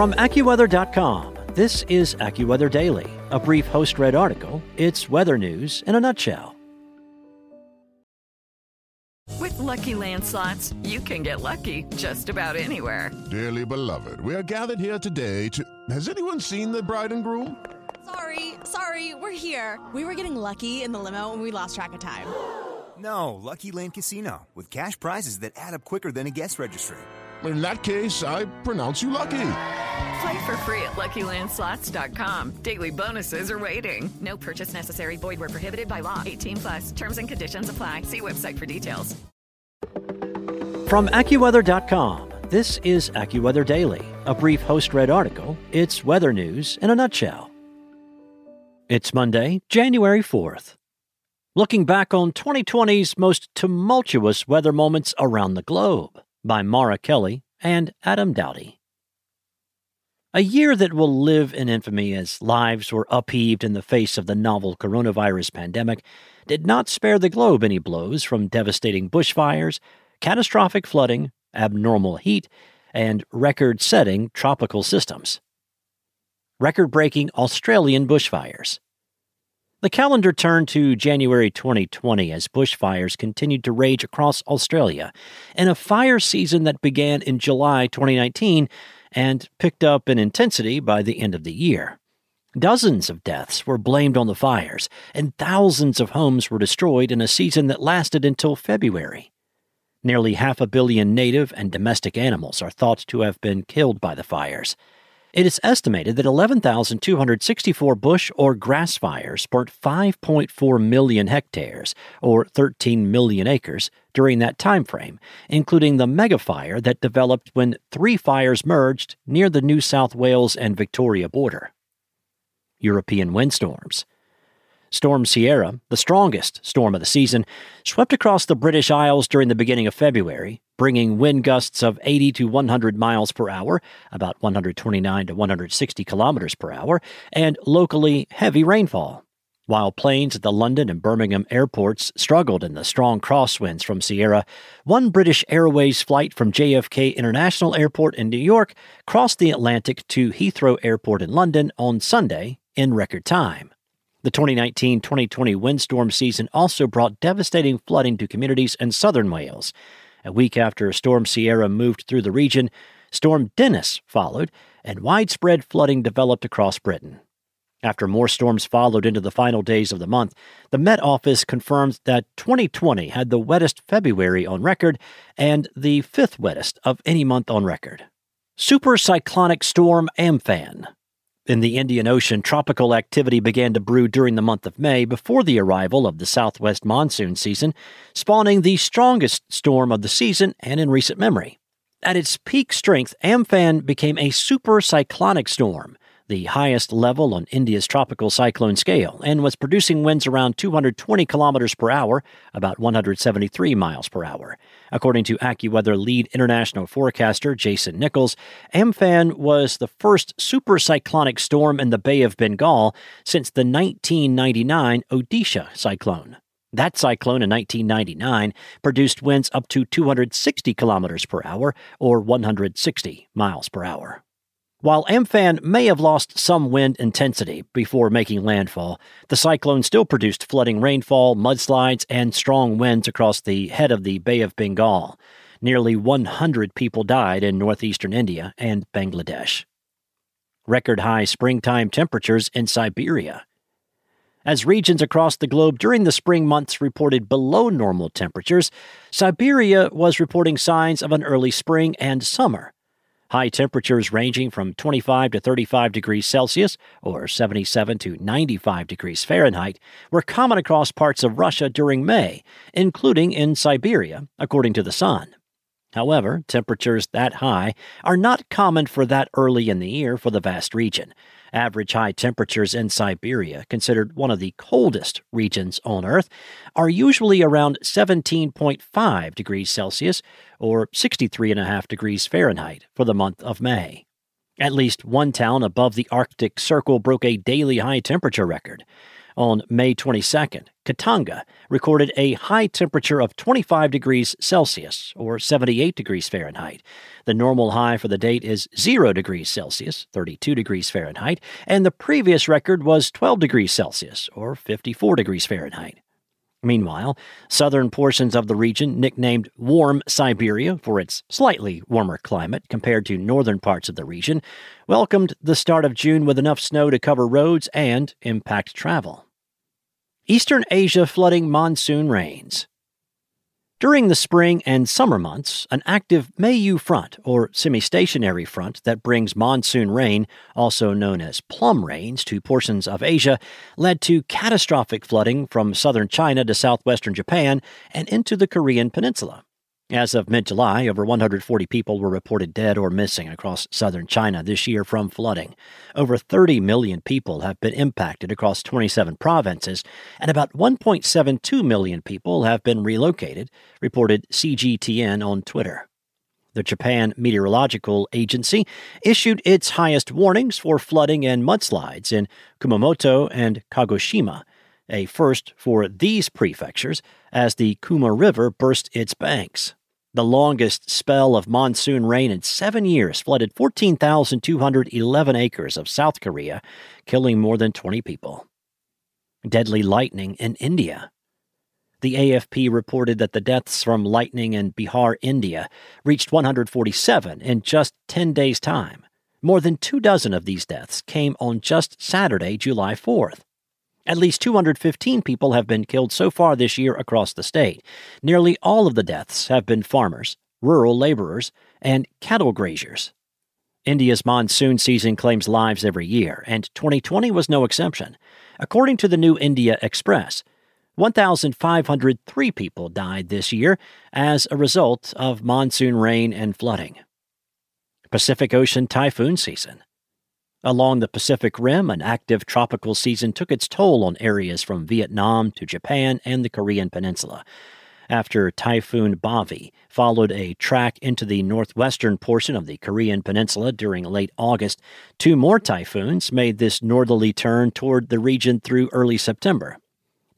From AccuWeather.com, this is AccuWeather Daily, a brief host-read article. It's weather news in a nutshell. With Lucky Land Slots, you can get lucky just about anywhere. Dearly beloved, we are gathered here today to... Has anyone seen the bride and groom? Sorry, we're here. We were getting lucky in the limo and we lost track of time. No, Lucky Land Casino, with cash prizes that add up quicker than a guest registry. In that case, I pronounce you lucky. Play for free at LuckyLandSlots.com. Daily bonuses are waiting. No purchase necessary. Void where prohibited by law. 18 plus. Terms and conditions apply. See website for details. From AccuWeather.com, this is AccuWeather Daily, a brief host-read article. It's weather news in a nutshell. It's Monday, January 4th. Looking back on 2020's most tumultuous weather moments around the globe, by Mara Kelly and Adam Dowdy. A year that will live in infamy as lives were upheaved in the face of the novel coronavirus pandemic did not spare the globe any blows from devastating bushfires, catastrophic flooding, abnormal heat, and record-setting tropical systems. Record-breaking Australian bushfires. The calendar turned to January 2020 as bushfires continued to rage across Australia in a fire season that began in July 2019 and picked up in intensity by the end of the year. Dozens of deaths were blamed on the fires, and thousands of homes were destroyed in a season that lasted until February. Nearly 500 million native and domestic animals are thought to have been killed by the fires. It is estimated that 11,264 bush or grass fires burnt 5.4 million hectares, or 13 million acres, during that time frame, including the mega fire that developed when three fires merged near the New South Wales and Victoria border. European windstorms. Storm Sierra, the strongest storm of the season, swept across the British Isles during the beginning of February, bringing wind gusts of 80 to 100 miles per hour, about 129 to 160 kilometers per hour, and locally heavy rainfall. While planes at the London and Birmingham airports struggled in the strong crosswinds from Sierra, one British Airways flight from JFK International Airport in New York crossed the Atlantic to Heathrow Airport in London on Sunday in record time. The 2019-2020 windstorm season also brought devastating flooding to communities in southern Wales. A week after Storm Sierra moved through the region, Storm Dennis followed, and widespread flooding developed across Britain. After more storms followed into the final days of the month, the Met Office confirmed that 2020 had the wettest February on record and the fifth wettest of any month on record. Super Cyclonic Storm Amphan. In the Indian Ocean, tropical activity began to brew during the month of May before the arrival of the southwest monsoon season, spawning the strongest storm of the season and in recent memory. At its peak strength, Amphan became a super cyclonic storm, the highest level on India's tropical cyclone scale, and was producing winds around 220 kilometers per hour, about 173 miles per hour. According to AccuWeather lead international forecaster Jason Nichols, Amphan was the first supercyclonic storm in the Bay of Bengal since the 1999 Odisha cyclone. That cyclone in 1999 produced winds up to 260 kilometers per hour, or 160 miles per hour. While Amphan may have lost some wind intensity before making landfall, the cyclone still produced flooding rainfall, mudslides, and strong winds across the head of the Bay of Bengal. Nearly 100 people died in northeastern India and Bangladesh. Record-high springtime temperatures in Siberia. As regions across the globe during the spring months reported below normal temperatures, Siberia was reporting signs of an early spring and summer. High temperatures ranging from 25 to 35 degrees Celsius, or 77 to 95 degrees Fahrenheit, were common across parts of Russia during May, including in Siberia, according to The Sun. However, temperatures that high are not common for that early in the year for the vast region. Average high temperatures in Siberia, considered one of the coldest regions on Earth, are usually around 17.5 degrees Celsius or 63.5 degrees Fahrenheit for the month of May. At least one town above the Arctic Circle broke a daily high temperature record. On May 22nd, Katanga recorded a high temperature of 25 degrees Celsius, or 78 degrees Fahrenheit. The normal high for the date is 0 degrees Celsius, 32 degrees Fahrenheit, and the previous record was 12 degrees Celsius, or 54 degrees Fahrenheit. Meanwhile, southern portions of the region, nicknamed Warm Siberia for its slightly warmer climate compared to northern parts of the region, welcomed the start of June with enough snow to cover roads and impact travel. Eastern Asia flooding monsoon rains. During the spring and summer months, an active Meiyu Front, or semi-stationary front that brings monsoon rain, also known as plum rains, to portions of Asia, led to catastrophic flooding from southern China to southwestern Japan and into the Korean peninsula. As of mid-July, over 140 people were reported dead or missing across southern China this year from flooding. Over 30 million people have been impacted across 27 provinces, and about 1.72 million people have been relocated, reported CGTN on Twitter. The Japan Meteorological Agency issued its highest warnings for flooding and mudslides in Kumamoto and Kagoshima, a first for these prefectures, as the Kuma River burst its banks. The longest spell of monsoon rain in 7 years flooded 14,211 acres of South Korea, killing more than 20 people. Deadly lightning in India. The AFP reported that the deaths from lightning in Bihar, India, reached 147 in just 10 days' time. More than 2 dozen of these deaths came on just Saturday, July 4th. At least 215 people have been killed so far this year across the state. Nearly all of the deaths have been farmers, rural laborers, and cattle graziers. India's monsoon season claims lives every year, and 2020 was no exception. According to the New India Express, 1,503 people died this year as a result of monsoon rain and flooding. Pacific Ocean typhoon season. Along the Pacific Rim, an active tropical season took its toll on areas from Vietnam to Japan and the Korean Peninsula. After Typhoon Bavi followed a track into the northwestern portion of the Korean Peninsula during late August, 2 more typhoons made this northerly turn toward the region through early September.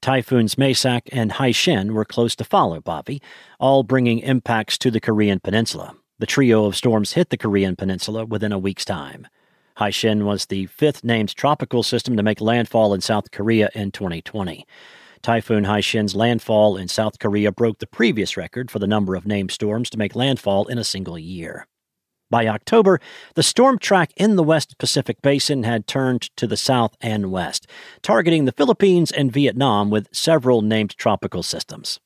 Typhoons Mesak and Haishin were close to follow Bavi, all bringing impacts to the Korean Peninsula. The trio of storms hit the Korean Peninsula within a week's time. Haishin was the 5th named tropical system to make landfall in South Korea in 2020. Typhoon Haishin's landfall in South Korea broke the previous record for the number of named storms to make landfall in a single year. By October, the storm track in the West Pacific Basin had turned to the south and west, targeting the Philippines and Vietnam with several named tropical systems.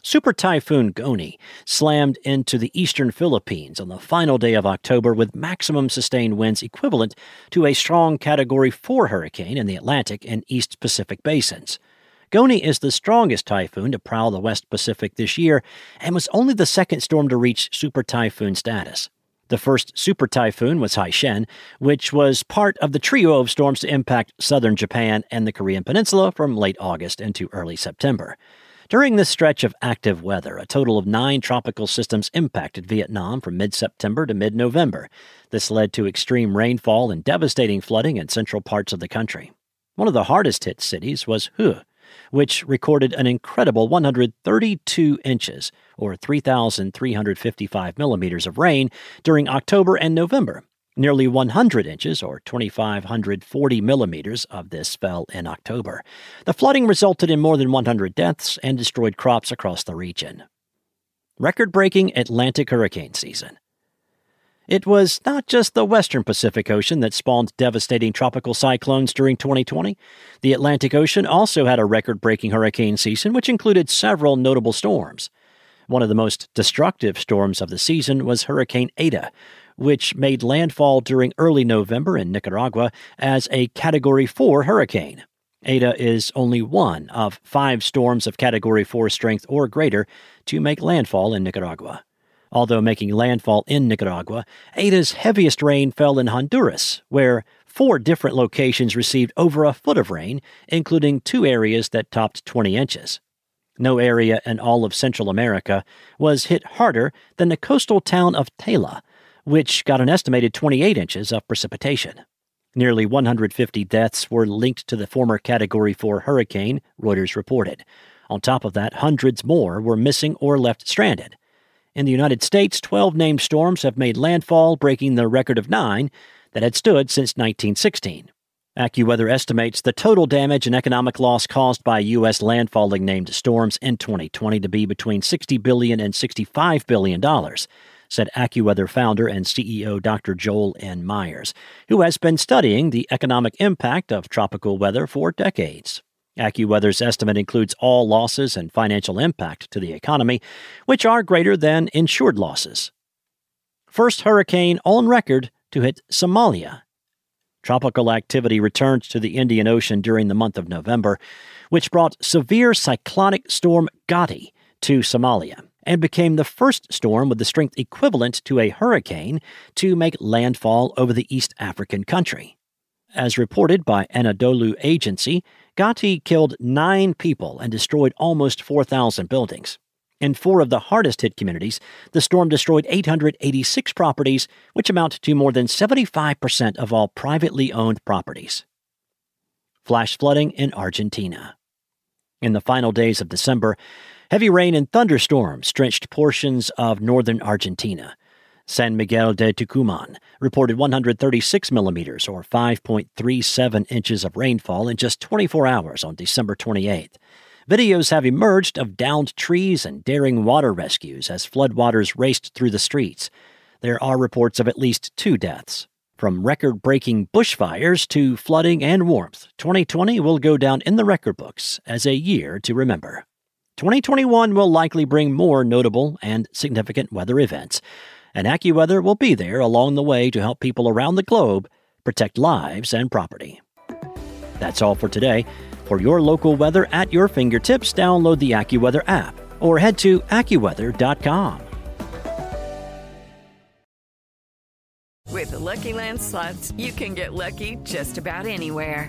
Super Typhoon Goni slammed into the eastern Philippines on the final day of October with maximum sustained winds equivalent to a strong Category 4 hurricane in the Atlantic and East Pacific basins. Goni is the strongest typhoon to prowl the West Pacific this year and was only the 2nd storm to reach super typhoon status. The first super typhoon was Haishin, which was part of the trio of storms to impact southern Japan and the Korean Peninsula from late August into early September. During this stretch of active weather, a total of 9 tropical systems impacted Vietnam from mid-September to mid-November. This led to extreme rainfall and devastating flooding in central parts of the country. One of the hardest-hit cities was Hue, which recorded an incredible 132 inches, or 3,355 millimeters of rain, during October and November. Nearly 100 inches, or 2,540 millimeters, of this fell in October. The flooding resulted in more than 100 deaths and destroyed crops across the region. Record-breaking Atlantic hurricane season. It was not just the western Pacific Ocean that spawned devastating tropical cyclones during 2020. The Atlantic Ocean also had a record-breaking hurricane season, which included several notable storms. One of the most destructive storms of the season was Hurricane Eta, which made landfall during early November in Nicaragua as a Category 4 hurricane. Eta is only one of 5 storms of Category 4 strength or greater to make landfall in Nicaragua. Although making landfall in Nicaragua, Eta's heaviest rain fell in Honduras, where 4 different locations received over a foot of rain, including 2 areas that topped 20 inches. No area in all of Central America was hit harder than the coastal town of Tela, which got an estimated 28 inches of precipitation. Nearly 150 deaths were linked to the former Category 4 hurricane, Reuters reported. On top of that, hundreds more were missing or left stranded. In the United States, 12 named storms have made landfall, breaking the record of 9 that had stood since 1916. AccuWeather estimates the total damage and economic loss caused by U.S. landfalling named storms in 2020 to be between $60 billion and $65 billion, said AccuWeather founder and CEO Dr. Joel N. Myers, who has been studying the economic impact of tropical weather for decades. AccuWeather's estimate includes all losses and financial impact to the economy, which are greater than insured losses. First hurricane on record to hit Somalia. Tropical activity returned to the Indian Ocean during the month of November, which brought severe cyclonic storm Gati to Somalia and became the first storm with the strength equivalent to a hurricane to make landfall over the East African country. As reported by Anadolu Agency, Gati killed 9 people and destroyed almost 4,000 buildings. In 4 of the hardest-hit communities, the storm destroyed 886 properties, which amount to more than 75% of all privately owned properties. Flash flooding in Argentina. In the final days of December, heavy rain and thunderstorms drenched portions of northern Argentina. San Miguel de Tucumán reported 136 millimeters or 5.37 inches of rainfall in just 24 hours on December 28th. Videos have emerged of downed trees and daring water rescues as floodwaters raced through the streets. There are reports of at least 2 deaths. From record-breaking bushfires to flooding and warmth, 2020 will go down in the record books as a year to remember. 2021 will likely bring more notable and significant weather events, and AccuWeather will be there along the way to help people around the globe protect lives and property. That's all for today. For your local weather at your fingertips, download the AccuWeather app or head to AccuWeather.com. With the Lucky Land Slots, you can get lucky just about anywhere.